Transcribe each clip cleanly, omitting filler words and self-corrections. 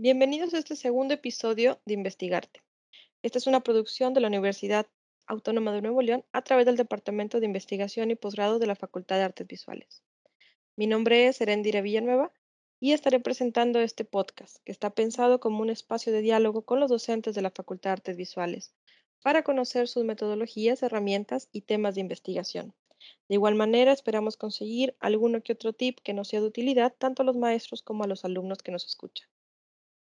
Bienvenidos a este segundo episodio de Investigarte. Esta es una producción de la Universidad Autónoma de Nuevo León a través del Departamento de Investigación y Posgrado de la Facultad de Artes Visuales. Mi nombre es Eréndira Villanueva y estaré presentando este podcast, que está pensado como un espacio de diálogo con los docentes de la Facultad de Artes Visuales para conocer sus metodologías, herramientas y temas de investigación. De igual manera, esperamos conseguir alguno que otro tip que nos sea de utilidad tanto a los maestros como a los alumnos que nos escuchan.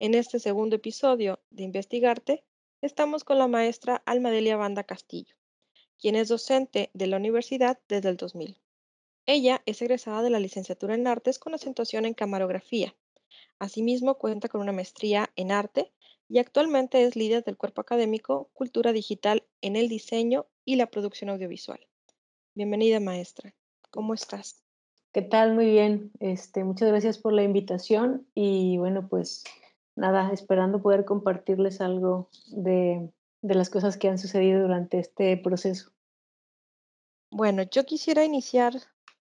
En este segundo episodio de Investigarte, estamos con la maestra Alma Delia Banda Castillo, quien es docente de la universidad desde el 2000. Ella es egresada de la licenciatura en Artes con acentuación en Camarografía. Asimismo, cuenta con una maestría en Arte y actualmente es líder del cuerpo académico Cultura Digital en el Diseño y la Producción Audiovisual. Bienvenida, maestra. ¿Cómo estás? ¿Qué tal? Muy bien. Muchas gracias por la invitación y bueno, pues nada, esperando poder compartirles algo de las cosas que han sucedido durante este proceso. Bueno, yo quisiera iniciar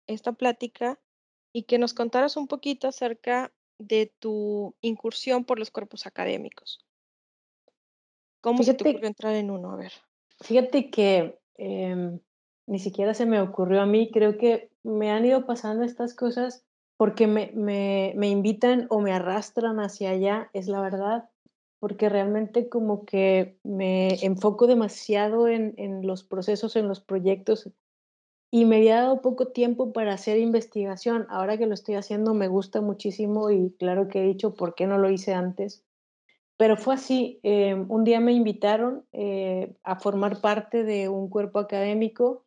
esta plática y que nos contaras un poquito acerca de tu incursión por los cuerpos académicos. ¿Cómo se te ocurrió entrar en uno? A ver. Fíjate que ni siquiera se me ocurrió a mí. Creo que me han ido pasando estas cosas porque me invitan o me arrastran hacia allá, es la verdad, porque realmente como que me enfoco demasiado en los procesos, en los proyectos, y me había dado poco tiempo para hacer investigación. Ahora que lo estoy haciendo me gusta muchísimo y claro que he dicho por qué no lo hice antes, pero fue así. Un día me invitaron a formar parte de un cuerpo académico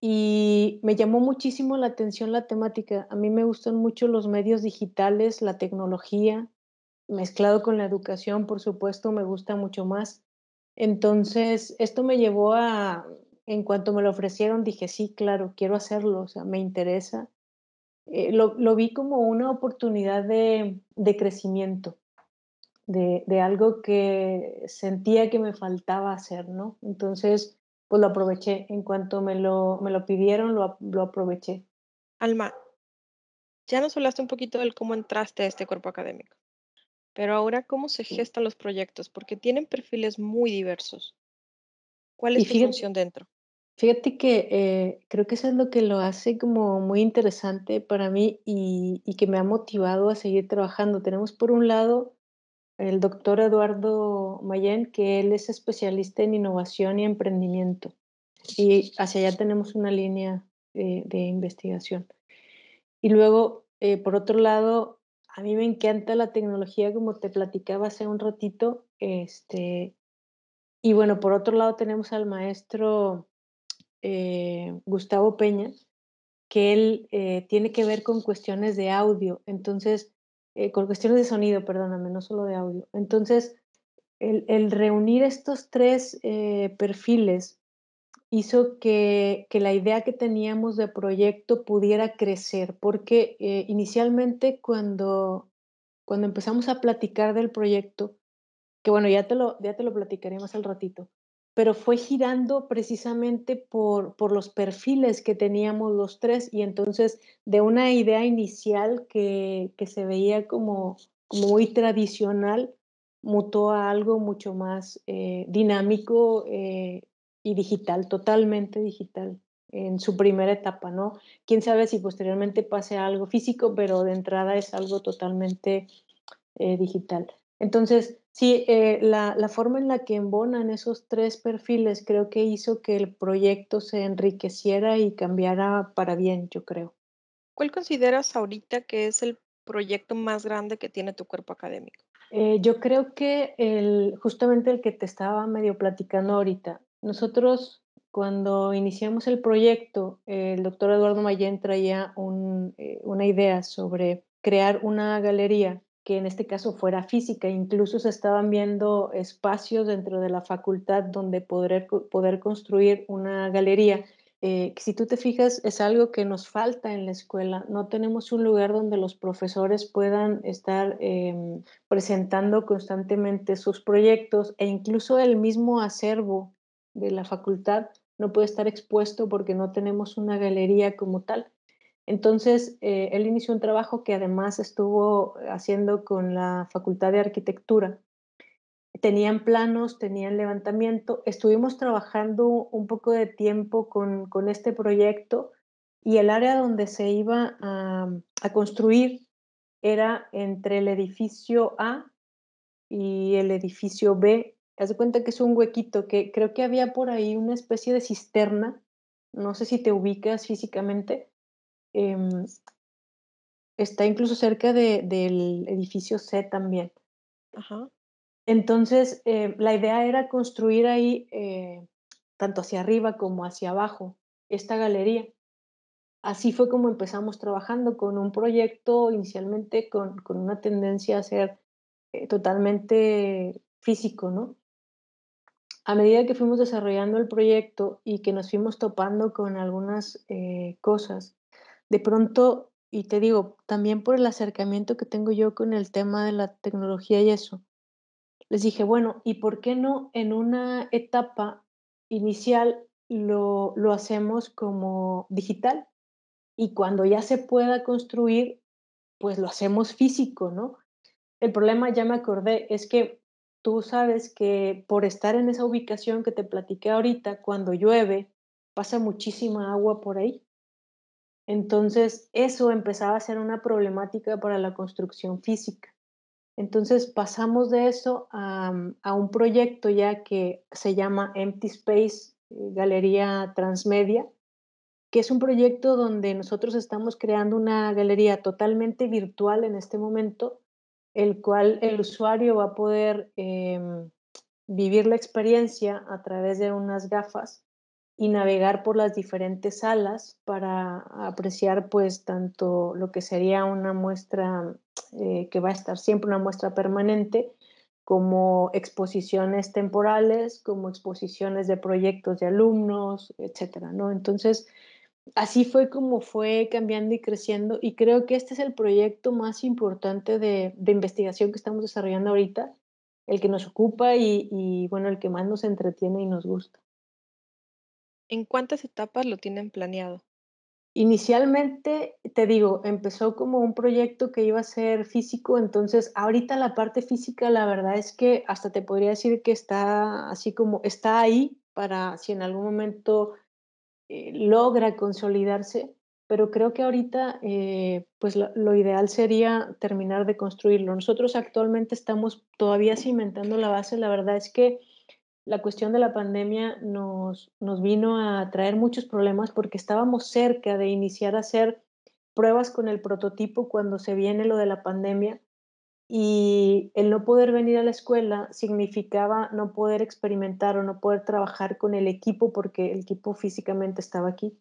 y me llamó muchísimo la atención la temática. A mí me gustan mucho los medios digitales, la tecnología, mezclado con la educación, por supuesto, me gusta mucho más. Entonces, esto me llevó a, en cuanto me lo ofrecieron, dije, sí, claro, quiero hacerlo, o sea, me interesa. Lo vi como una oportunidad de crecimiento, de algo que sentía que me faltaba hacer, ¿no? Entonces, pues lo aproveché. En cuanto me lo pidieron, lo aproveché. Alma, ya nos hablaste un poquito del cómo entraste a este cuerpo académico, pero ahora, ¿cómo se gestan los proyectos? Porque tienen perfiles muy diversos. ¿Cuál es tu función dentro? Fíjate que creo que eso es lo que lo hace como muy interesante para mí y que me ha motivado a seguir trabajando. Tenemos por un lado el doctor Eduardo Mayén, que él es especialista en innovación y emprendimiento. Y hacia allá tenemos una línea de investigación. Y luego, por otro lado, a mí me encanta la tecnología, como te platicaba hace un ratito. Y bueno, por otro lado tenemos al maestro Gustavo Peña, que él tiene que ver con cuestiones de audio. Entonces, con cuestiones de sonido, perdóname, no solo de audio. Entonces, el reunir estos tres perfiles hizo que la idea que teníamos de proyecto pudiera crecer, porque inicialmente cuando empezamos a platicar del proyecto, que bueno, ya te lo platicaré más al ratito, pero fue girando precisamente por los perfiles que teníamos los tres, y entonces de una idea inicial que se veía como muy tradicional, mutó a algo mucho más dinámico y digital, totalmente digital, en su primera etapa, ¿no? Quién sabe si posteriormente pase a algo físico, pero de entrada es algo totalmente digital. Entonces, sí, la forma en la que embonan esos tres perfiles creo que hizo que el proyecto se enriqueciera y cambiara para bien, yo creo. ¿Cuál consideras ahorita que es el proyecto más grande que tiene tu cuerpo académico? Yo creo que justamente el que te estaba medio platicando ahorita. Nosotros, cuando iniciamos el proyecto, el doctor Eduardo Mayén traía una idea sobre crear una galería que en este caso fuera física. Incluso se estaban viendo espacios dentro de la facultad donde poder construir una galería Si tú te fijas, es algo que nos falta en la escuela. No tenemos un lugar donde los profesores puedan estar presentando constantemente sus proyectos, e incluso el mismo acervo de la facultad no puede estar expuesto porque no tenemos una galería como tal. Entonces, él inició un trabajo que además estuvo haciendo con la Facultad de Arquitectura. Tenían planos, tenían levantamiento. Estuvimos trabajando un poco de tiempo con este proyecto, y el área donde se iba a construir era entre el edificio A y el edificio B. Haz de cuenta que es un huequito, que creo que había por ahí una especie de cisterna. No sé si te ubicas físicamente. Está incluso cerca del edificio C también. Ajá. Entonces, la idea era construir ahí, tanto hacia arriba como hacia abajo, esta galería. Así fue como empezamos trabajando con un proyecto inicialmente con una tendencia a ser totalmente físico, ¿no? A medida que fuimos desarrollando el proyecto y que nos fuimos topando con algunas cosas, de pronto, y te digo, también por el acercamiento que tengo yo con el tema de la tecnología y eso, les dije, bueno, ¿y por qué no en una etapa inicial lo hacemos como digital? Y cuando ya se pueda construir, pues lo hacemos físico, ¿no? El problema, ya me acordé, es que tú sabes que por estar en esa ubicación que te platiqué ahorita, cuando llueve, pasa muchísima agua por ahí. Entonces, eso empezaba a ser una problemática para la construcción física. Entonces pasamos de eso a un proyecto ya que se llama Empty Space Galería Transmedia, que es un proyecto donde nosotros estamos creando una galería totalmente virtual en este momento, el cual el usuario va a poder vivir la experiencia a través de unas gafas y navegar por las diferentes salas para apreciar, pues, tanto lo que sería una muestra que va a estar siempre, una muestra permanente, como exposiciones temporales, como exposiciones de proyectos de alumnos, etcétera, ¿no? Entonces, así fue como fue cambiando y creciendo, y creo que este es el proyecto más importante de investigación que estamos desarrollando ahorita, el que nos ocupa y bueno, el que más nos entretiene y nos gusta. ¿En cuántas etapas lo tienen planeado? Inicialmente, te digo, empezó como un proyecto que iba a ser físico, entonces ahorita la parte física, la verdad es que hasta te podría decir que está así como, está ahí para si en algún momento logra consolidarse, pero creo que ahorita pues lo ideal sería terminar de construirlo. Nosotros actualmente estamos todavía cimentando la base, la verdad es que la cuestión de la pandemia nos vino a traer muchos problemas porque estábamos cerca de iniciar a hacer pruebas con el prototipo cuando se viene lo de la pandemia, y el no poder venir a la escuela significaba no poder experimentar o no poder trabajar con el equipo porque el equipo físicamente estaba aquí.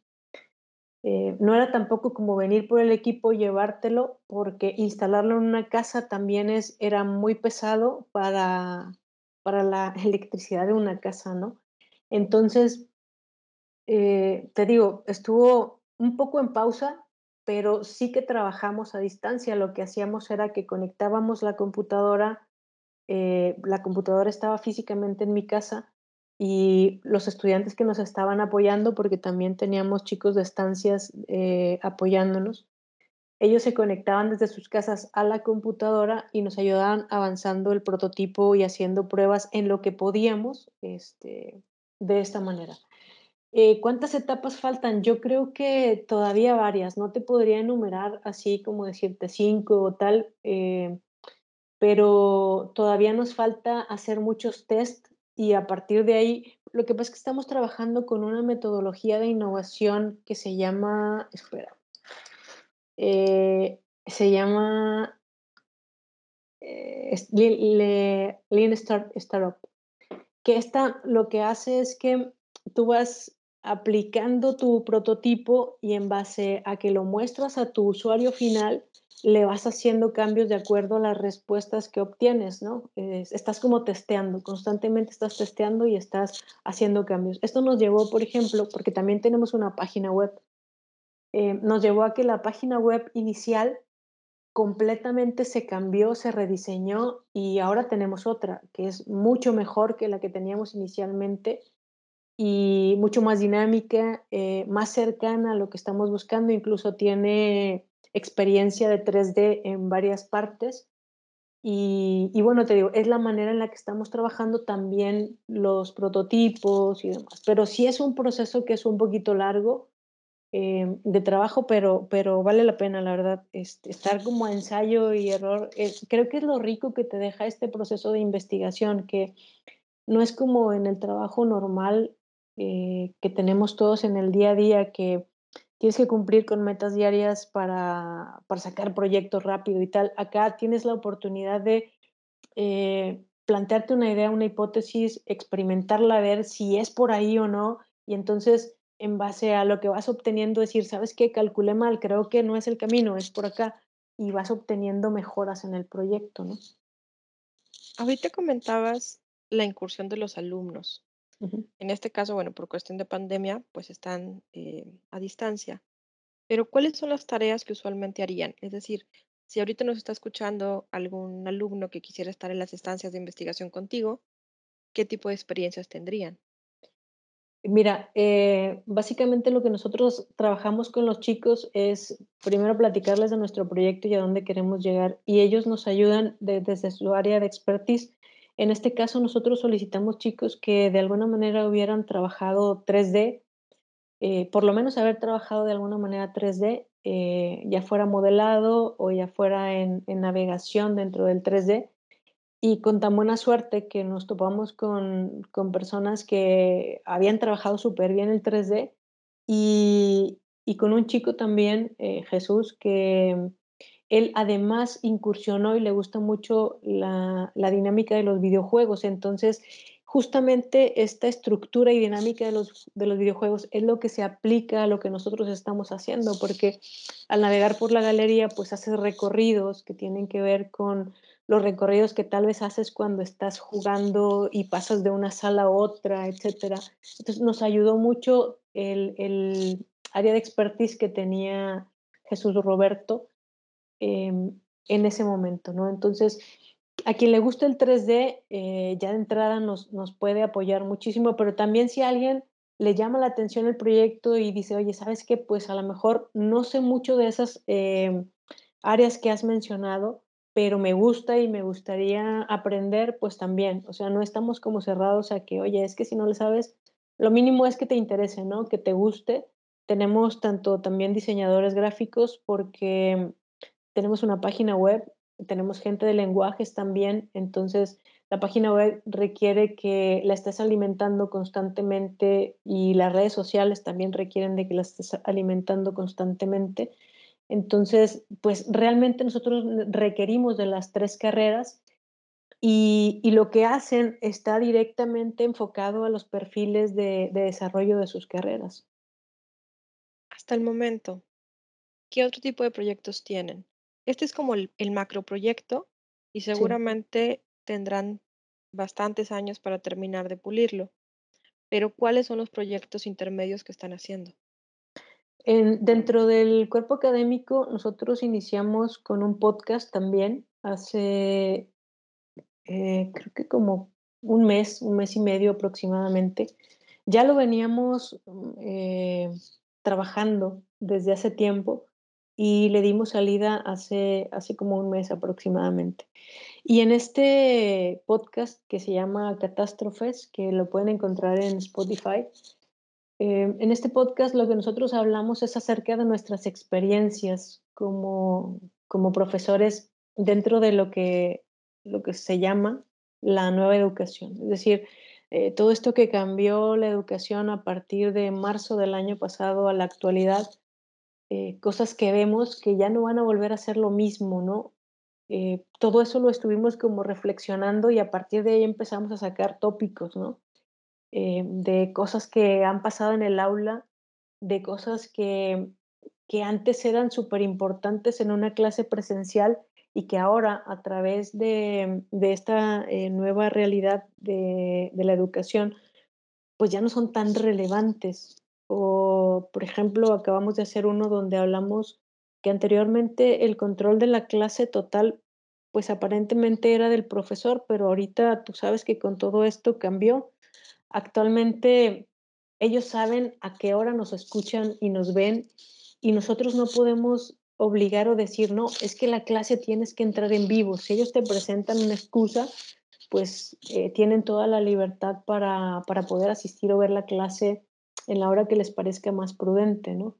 No era tampoco como venir por el equipo, llevártelo, porque instalarlo en una casa también era muy pesado para la electricidad de una casa, ¿no? Entonces, te digo, estuvo un poco en pausa, pero sí que trabajamos a distancia. Lo que hacíamos era que conectábamos la computadora estaba físicamente en mi casa, y los estudiantes que nos estaban apoyando, porque también teníamos chicos de estancias apoyándonos, ellos se conectaban desde sus casas a la computadora y nos ayudaban avanzando el prototipo y haciendo pruebas en lo que podíamos de esta manera. ¿Cuántas etapas faltan? Yo creo que todavía varias. No te podría enumerar así como decirte 5 o tal, pero todavía nos falta hacer muchos test, y a partir de ahí, lo que pasa es que estamos trabajando con una metodología de innovación que se llama... Lean Startup, que esta lo que hace es que tú vas aplicando tu prototipo y en base a que lo muestras a tu usuario final, le vas haciendo cambios de acuerdo a las respuestas que obtienes, ¿no? Estás como testeando, constantemente estás testeando y estás haciendo cambios. Esto nos llevó, por ejemplo, porque también tenemos una página web, nos llevó a que la página web inicial completamente se cambió, se rediseñó y ahora tenemos otra que es mucho mejor que la que teníamos inicialmente y mucho más dinámica, más cercana a lo que estamos buscando, incluso tiene experiencia de 3D en varias partes y bueno, te digo, es la manera en la que estamos trabajando también los prototipos y demás, pero sí es un proceso que es un poquito largo de trabajo, pero vale la pena, la verdad, estar como a ensayo y error. Creo que es lo rico que te deja este proceso de investigación, que no es como en el trabajo normal que tenemos todos en el día a día, que tienes que cumplir con metas diarias para sacar proyectos rápido y tal. Acá tienes la oportunidad de plantearte una idea, una hipótesis, experimentarla, ver si es por ahí o no. Y entonces, en base a lo que vas obteniendo, decir, ¿sabes qué? Calculé mal, creo que no es el camino, es por acá. Y vas obteniendo mejoras en el proyecto, ¿no? Ahorita comentabas la incursión de los alumnos. En este caso, bueno, por cuestión de pandemia, pues están a distancia. Pero, ¿cuáles son las tareas que usualmente harían? Es decir, si ahorita nos está escuchando algún alumno que quisiera estar en las estancias de investigación contigo, ¿qué tipo de experiencias tendrían? Mira, básicamente lo que nosotros trabajamos con los chicos es primero platicarles de nuestro proyecto y a dónde queremos llegar. Y ellos nos ayudan desde su área de expertise. En este caso, nosotros solicitamos chicos que de alguna manera hubieran trabajado 3D, por lo menos haber trabajado de alguna manera 3D, ya fuera modelado o ya fuera en navegación dentro del 3D. Y con tan buena suerte que nos topamos con personas que habían trabajado súper bien el 3D y con un chico también, Jesús, que... Él además incursionó y le gusta mucho la dinámica de los videojuegos. Entonces, justamente esta estructura y dinámica de los videojuegos es lo que se aplica a lo que nosotros estamos haciendo, porque al navegar por la galería, pues haces recorridos que tienen que ver con los recorridos que tal vez haces cuando estás jugando y pasas de una sala a otra, etc. Entonces, nos ayudó mucho el área de expertise que tenía Jesús Roberto en ese momento, ¿no? Entonces, a quien le gusta el 3D, ya de entrada nos puede apoyar muchísimo, pero también si a alguien le llama la atención el proyecto y dice, oye, ¿sabes qué? Pues a lo mejor no sé mucho de esas áreas que has mencionado, pero me gusta y me gustaría aprender, pues también. O sea, no estamos como cerrados a que, oye, es que si no le sabes, lo mínimo es que te interese, ¿no? Que te guste. Tenemos tanto también diseñadores gráficos porque... Tenemos una página web, tenemos gente de lenguajes también, entonces la página web requiere que la estés alimentando constantemente y las redes sociales también requieren de que la estés alimentando constantemente. Entonces, pues realmente nosotros requerimos de las tres carreras y lo que hacen está directamente enfocado a los perfiles de desarrollo de sus carreras. Hasta el momento, ¿qué otro tipo de proyectos tienen? Este es como el macroproyecto y seguramente tendrán bastantes años para terminar de pulirlo. Pero ¿cuáles son los proyectos intermedios que están haciendo? Dentro del cuerpo académico, nosotros iniciamos con un podcast también hace, creo que como un mes y medio aproximadamente. Ya lo veníamos trabajando desde hace tiempo, y le dimos salida hace como un mes aproximadamente. Y en este podcast que se llama Catástrofes, que lo pueden encontrar en Spotify, en este podcast lo que nosotros hablamos es acerca de nuestras experiencias como profesores dentro de lo que se llama la nueva educación. Es decir, todo esto que cambió la educación a partir de marzo del año pasado a la actualidad, cosas que vemos que ya no van a volver a ser lo mismo, ¿no? Todo eso lo estuvimos como reflexionando y a partir de ahí empezamos a sacar tópicos, ¿no? De cosas que han pasado en el aula, de cosas que, que antes eran súper importantes en una clase presencial y que ahora, a través de esta nueva realidad de la educación, pues ya no son tan relevantes. O, por ejemplo, acabamos de hacer uno donde hablamos que anteriormente el control de la clase total, pues aparentemente era del profesor, pero ahorita tú sabes que con todo esto cambió. Actualmente ellos saben a qué hora nos escuchan y nos ven, y nosotros no podemos obligar o decir, no, es que la clase tienes que entrar en vivo. Si ellos te presentan una excusa, pues tienen toda la libertad para poder asistir o ver la clase en la hora que les parezca más prudente, ¿no?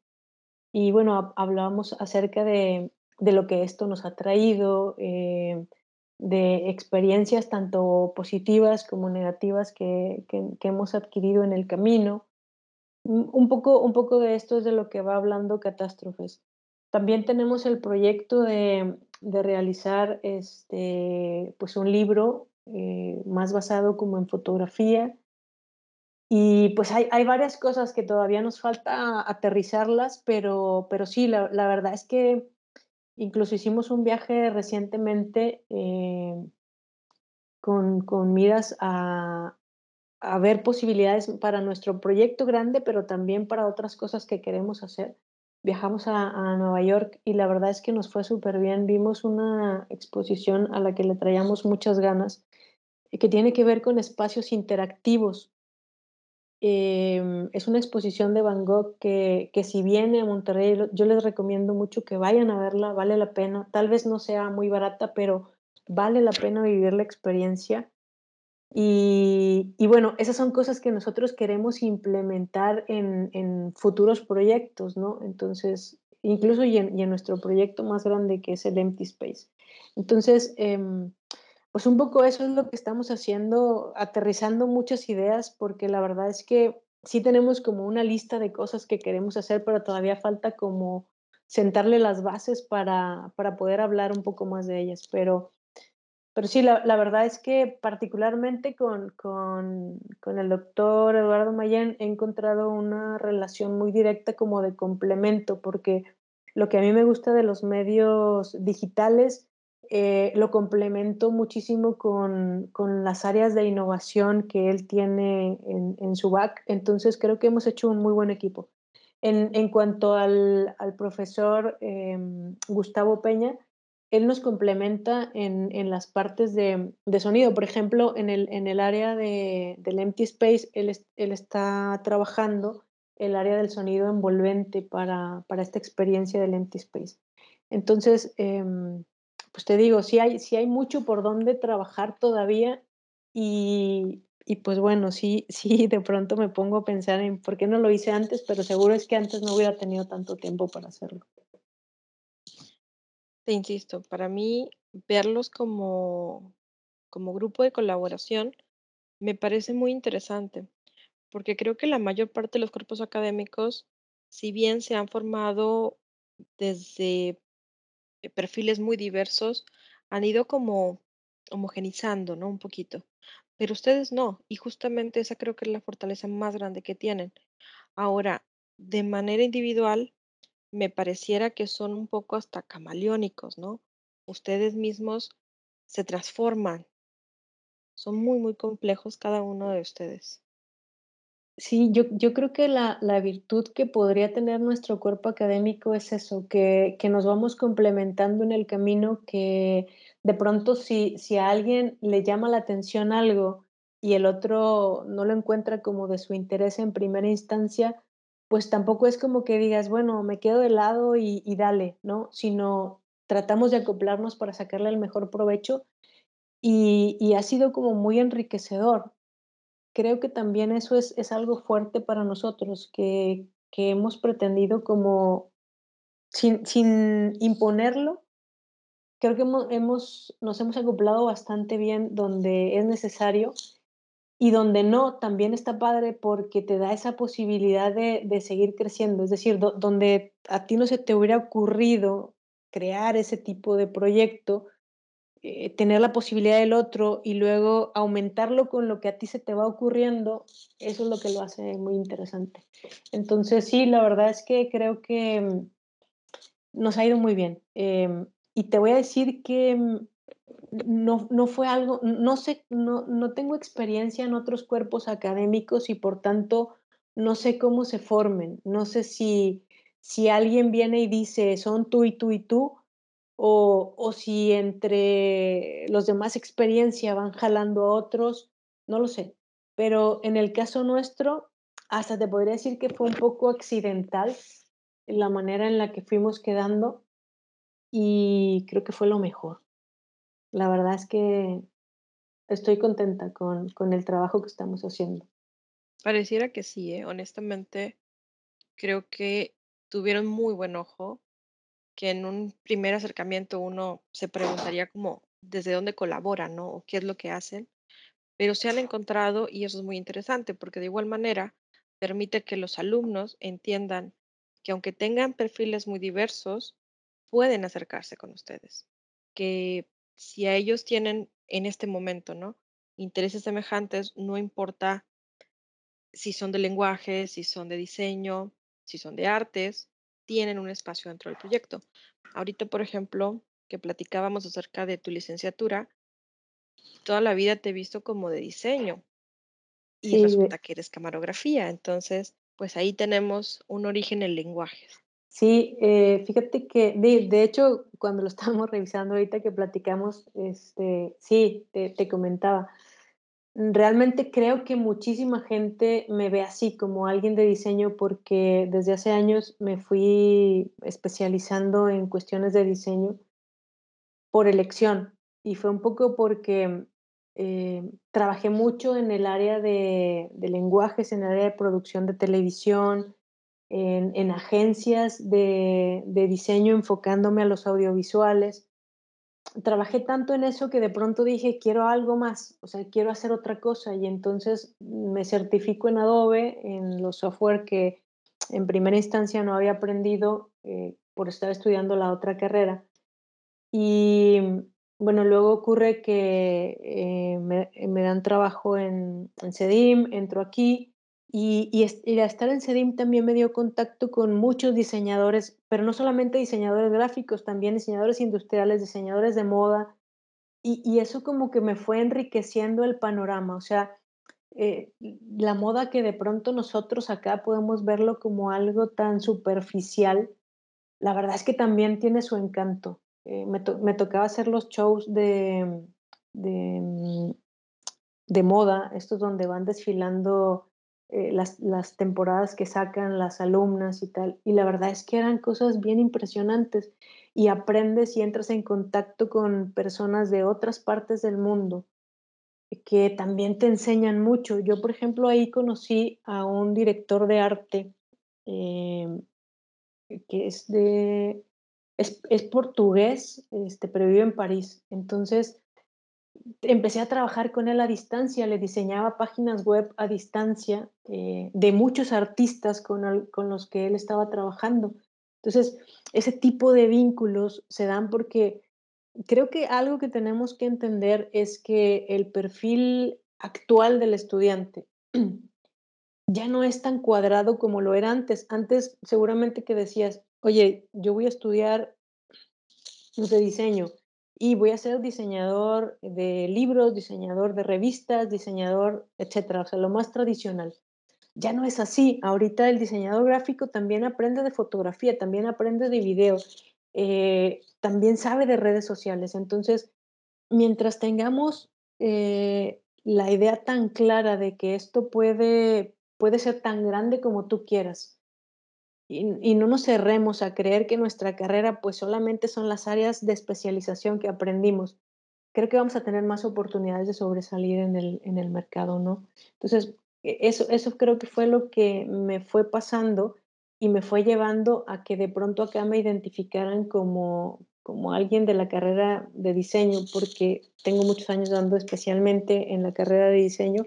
Y bueno, hablábamos acerca de lo que esto nos ha traído, de experiencias tanto positivas como negativas que hemos adquirido en el camino. Un poco de esto es de lo que va hablando Catástrofes. También tenemos el proyecto de realizar pues un libro más basado como en fotografía. Y pues hay varias cosas que todavía nos falta aterrizarlas, pero sí, la verdad es que incluso hicimos un viaje recientemente con miras a ver posibilidades para nuestro proyecto grande, pero también para otras cosas que queremos hacer. Viajamos a Nueva York y la verdad es que nos fue súper bien. Vimos una exposición a la que le traíamos muchas ganas, que tiene que ver con espacios interactivos. Es una exposición de Van Gogh que si viene a Monterrey, yo les recomiendo mucho que vayan a verla, vale la pena. Tal vez no sea muy barata, pero vale la pena vivir la experiencia. Y bueno, esas son cosas que nosotros queremos implementar en futuros proyectos, ¿no? Entonces, incluso y en nuestro proyecto más grande, que es el Empty Space. Entonces, pues un poco eso es lo que estamos haciendo, aterrizando muchas ideas, porque la verdad es que sí tenemos como una lista de cosas que queremos hacer, pero todavía falta como sentarle las bases para poder hablar un poco más de ellas. Pero sí, la verdad es que particularmente con el doctor Eduardo Mayén he encontrado una relación muy directa como de complemento, porque lo que a mí me gusta de los medios digitales lo complemento muchísimo con las áreas de innovación que él tiene en su back. Entonces creo que hemos hecho un muy buen equipo. En cuanto al profesor Gustavo Peña, él nos complementa en las partes de sonido. Por ejemplo, en el área del Empty Space, él está trabajando el área del sonido envolvente para esta experiencia del Empty Space. Entonces, pues te digo, sí hay mucho por donde trabajar todavía y pues bueno, sí de pronto me pongo a pensar en por qué no lo hice antes, pero seguro es que antes no hubiera tenido tanto tiempo para hacerlo. Te insisto, para mí verlos como grupo de colaboración me parece muy interesante, porque creo que la mayor parte de los cuerpos académicos, si bien se han formado desde perfiles muy diversos, han ido como homogenizando, ¿no? Un poquito. Pero ustedes no, y justamente esa creo que es la fortaleza más grande que tienen. Ahora, de manera individual, me pareciera que son un poco hasta camaleónicos, ¿no? Ustedes mismos se transforman. Son muy, muy complejos cada uno de ustedes. Sí, yo creo que la virtud que podría tener nuestro cuerpo académico es eso, que nos vamos complementando en el camino, que de pronto si a alguien le llama la atención algo y el otro no lo encuentra como de su interés en primera instancia, pues tampoco es como que digas, bueno, me quedo de lado y dale, ¿no? Sino tratamos de acoplarnos para sacarle el mejor provecho y ha sido como muy enriquecedor. Creo que también eso es algo fuerte para nosotros, que hemos pretendido como, sin imponerlo, creo que nos hemos acoplado bastante bien donde es necesario y donde no, también está padre porque te da esa posibilidad de seguir creciendo. Es decir, donde a ti no se te hubiera ocurrido crear ese tipo de proyecto, tener la posibilidad del otro y luego aumentarlo con lo que a ti se te va ocurriendo, eso es lo que lo hace muy interesante. Entonces sí, la verdad es que creo que nos ha ido muy bien. Y te voy a decir que no fue algo, no tengo experiencia en otros cuerpos académicos y por tanto no sé cómo se formen. No sé si alguien viene y dice son tú y tú y tú, o si entre los demás experiencia van jalando a otros, no lo sé. Pero en el caso nuestro, hasta te podría decir que fue un poco accidental la manera en la que fuimos quedando y creo que fue lo mejor. La verdad es que estoy contenta con el trabajo que estamos haciendo. Pareciera que sí, ¿eh? Honestamente, creo que tuvieron muy buen ojo, que en un primer acercamiento uno se preguntaría como desde dónde colaboran, ¿no? O qué es lo que hacen, pero se han encontrado y eso es muy interesante porque de igual manera permite que los alumnos entiendan que aunque tengan perfiles muy diversos, pueden acercarse con ustedes, que si a ellos tienen en este momento, ¿no?, intereses semejantes, no importa si son de lenguaje, si son de diseño, si son de artes, tienen un espacio dentro del proyecto. Ahorita, por ejemplo, que platicábamos acerca de tu licenciatura, toda la vida te he visto como de diseño y sí, resulta que eres camarografía. Entonces, pues ahí tenemos un origen en lenguajes. Sí, fíjate que, de hecho, cuando lo estábamos revisando ahorita que platicamos, sí, te comentaba, realmente creo que muchísima gente me ve así como alguien de diseño porque desde hace años me fui especializando en cuestiones de diseño por elección y fue un poco porque trabajé mucho en el área de lenguajes, en el área de producción de televisión, en agencias de diseño enfocándome a los audiovisuales. Trabajé tanto en eso que de pronto dije, quiero algo más, o sea, quiero hacer otra cosa, y entonces me certifico en Adobe, en los software que en primera instancia no había aprendido por estar estudiando la otra carrera. Y bueno, luego ocurre que me dan trabajo en CEDIM, entro aquí, y al estar en CEDIM también me dio contacto con muchos diseñadores, pero no solamente diseñadores gráficos, también diseñadores industriales, diseñadores de moda, y eso como que me fue enriqueciendo el panorama. O sea, la moda que de pronto nosotros acá podemos verlo como algo tan superficial, la verdad es que también tiene su encanto. Me tocaba hacer los shows de moda, estos donde van desfilando las temporadas que sacan las alumnas y tal, y la verdad es que eran cosas bien impresionantes y aprendes y entras en contacto con personas de otras partes del mundo que también te enseñan mucho. Yo, por ejemplo, ahí conocí a un director de arte que es portugués, pero vive en París. Entonces empecé a trabajar con él a distancia, le diseñaba páginas web a distancia de muchos artistas con los que él estaba trabajando. Entonces, ese tipo de vínculos se dan porque creo que algo que tenemos que entender es que el perfil actual del estudiante ya no es tan cuadrado como lo era antes. Antes seguramente que decías, oye, yo voy a estudiar, no sé, diseño, y voy a ser diseñador de libros, diseñador de revistas, diseñador, etcétera. O sea, lo más tradicional. Ya no es así. Ahorita el diseñador gráfico también aprende de fotografía, también aprende de video, también sabe de redes sociales. Entonces, mientras tengamos la idea tan clara de que esto puede ser tan grande como tú quieras, y no nos cerremos a creer que nuestra carrera pues solamente son las áreas de especialización que aprendimos, creo que vamos a tener más oportunidades de sobresalir en el mercado, ¿no? Entonces, eso creo que fue lo que me fue pasando y me fue llevando a que de pronto acá me identificaran como alguien de la carrera de diseño, porque tengo muchos años dando especialmente en la carrera de diseño.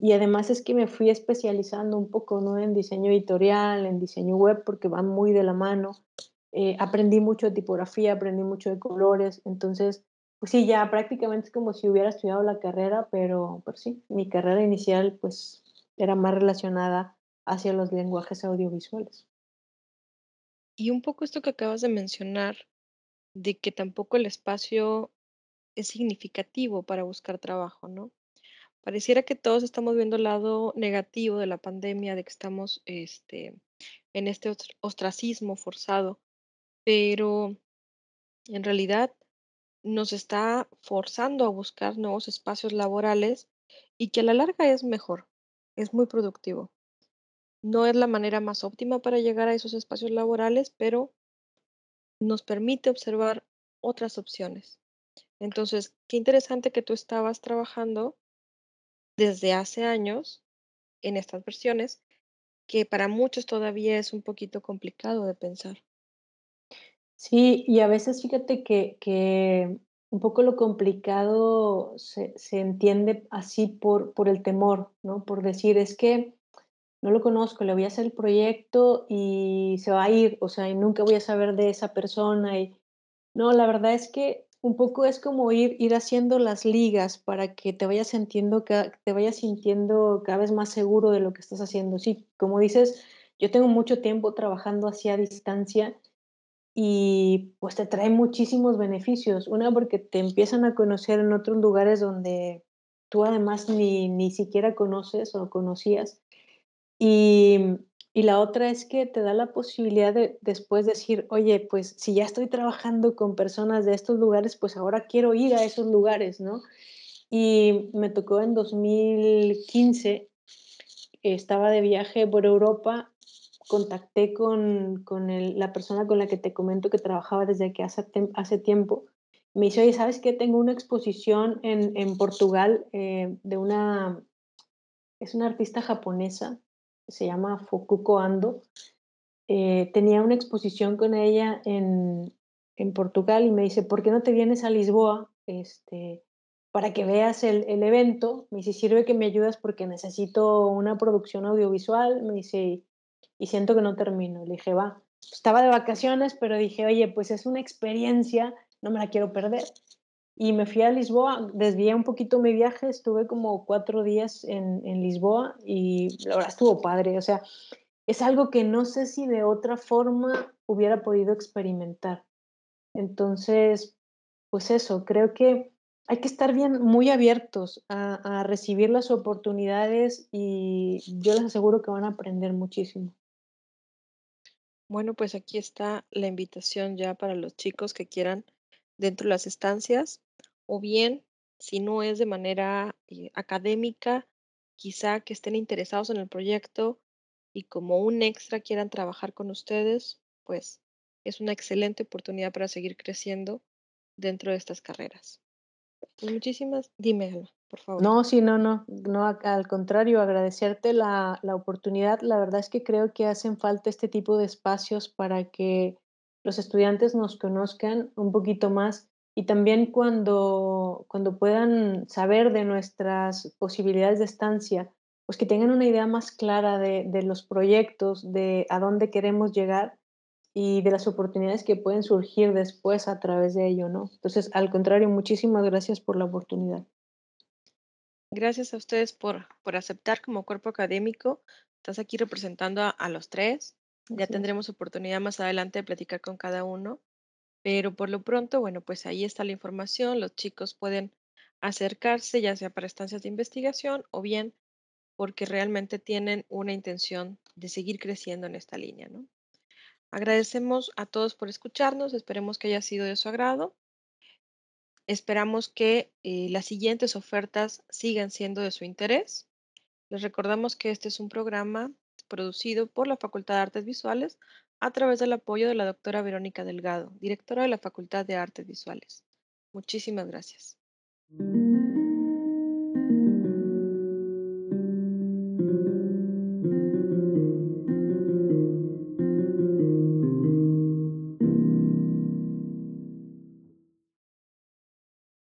Y además es que me fui especializando un poco, ¿no?, en diseño editorial, en diseño web, porque van muy de la mano. Aprendí mucho de tipografía, aprendí mucho de colores. Entonces, pues sí, ya prácticamente es como si hubiera estudiado la carrera, pero sí, mi carrera inicial pues era más relacionada hacia los lenguajes audiovisuales. Y un poco esto que acabas de mencionar, de que tampoco el espacio es significativo para buscar trabajo, ¿no? Pareciera que todos estamos viendo el lado negativo de la pandemia, de que estamos en este ostracismo forzado, pero en realidad nos está forzando a buscar nuevos espacios laborales y que a la larga es mejor, es muy productivo. No es la manera más óptima para llegar a esos espacios laborales, pero nos permite observar otras opciones. Entonces, qué interesante que tú estabas trabajando desde hace años en estas versiones, que para muchos todavía es un poquito complicado de pensar. Sí, y a veces fíjate que un poco lo complicado se entiende así por el temor, ¿no? Por decir, es que no lo conozco, le voy a hacer el proyecto y se va a ir, o sea, y nunca voy a saber de esa persona. Y no, la verdad es que un poco es como ir haciendo las ligas para que te vayas sintiendo cada vez más seguro de lo que estás haciendo. Sí, como dices, yo tengo mucho tiempo trabajando así a distancia y pues te trae muchísimos beneficios. Una, porque te empiezan a conocer en otros lugares donde tú además ni siquiera conoces o conocías. Y la otra es que te da la posibilidad de después decir, oye, pues si ya estoy trabajando con personas de estos lugares, pues ahora quiero ir a esos lugares, ¿no? Y me tocó en 2015, estaba de viaje por Europa, contacté con la persona con la que te comento que trabajaba desde que hace tiempo. Me dice, oye, ¿sabes qué? Tengo una exposición en Portugal es una artista japonesa, se llama Fukuko Ando. Tenía una exposición con ella en Portugal y me dice, ¿por qué no te vienes a Lisboa para que veas el evento? Me dice, sirve que me ayudas porque necesito una producción audiovisual. Me dice, y siento que no termino. Le dije, va. Estaba de vacaciones, pero dije, oye, pues es una experiencia, no me la quiero perder. Y me fui a Lisboa, desvié un poquito mi viaje, estuve como 4 días en Lisboa y la verdad estuvo padre. O sea, es algo que no sé si de otra forma hubiera podido experimentar. Entonces, pues eso, creo que hay que estar bien, muy abiertos a recibir las oportunidades y yo les aseguro que van a aprender muchísimo. Bueno, pues aquí está la invitación ya para los chicos que quieran dentro de las estancias. O bien, si no es de manera académica, quizá que estén interesados en el proyecto y como un extra quieran trabajar con ustedes, pues es una excelente oportunidad para seguir creciendo dentro de estas carreras. Pues muchísimas, dime Alma, por favor. No, sí, no, al contrario, agradecerte la oportunidad. La verdad es que creo que hacen falta este tipo de espacios para que los estudiantes nos conozcan un poquito más. Y también cuando puedan saber de nuestras posibilidades de estancia, pues que tengan una idea más clara de los proyectos, de a dónde queremos llegar y de las oportunidades que pueden surgir después a través de ello, ¿no? Entonces, al contrario, muchísimas gracias por la oportunidad. Gracias a ustedes por aceptar como cuerpo académico. Estás aquí representando a los tres. Ya sí. Tendremos oportunidad más adelante de platicar con cada uno. Pero por lo pronto, bueno, pues ahí está la información. Los chicos pueden acercarse, ya sea para estancias de investigación o bien porque realmente tienen una intención de seguir creciendo en esta línea, ¿no? Agradecemos a todos por escucharnos. Esperemos que haya sido de su agrado. Esperamos que las siguientes ofertas sigan siendo de su interés. Les recordamos que este es un programa producido por la Facultad de Artes Visuales a través del apoyo de la doctora Verónica Delgado, directora de la Facultad de Artes Visuales. Muchísimas gracias.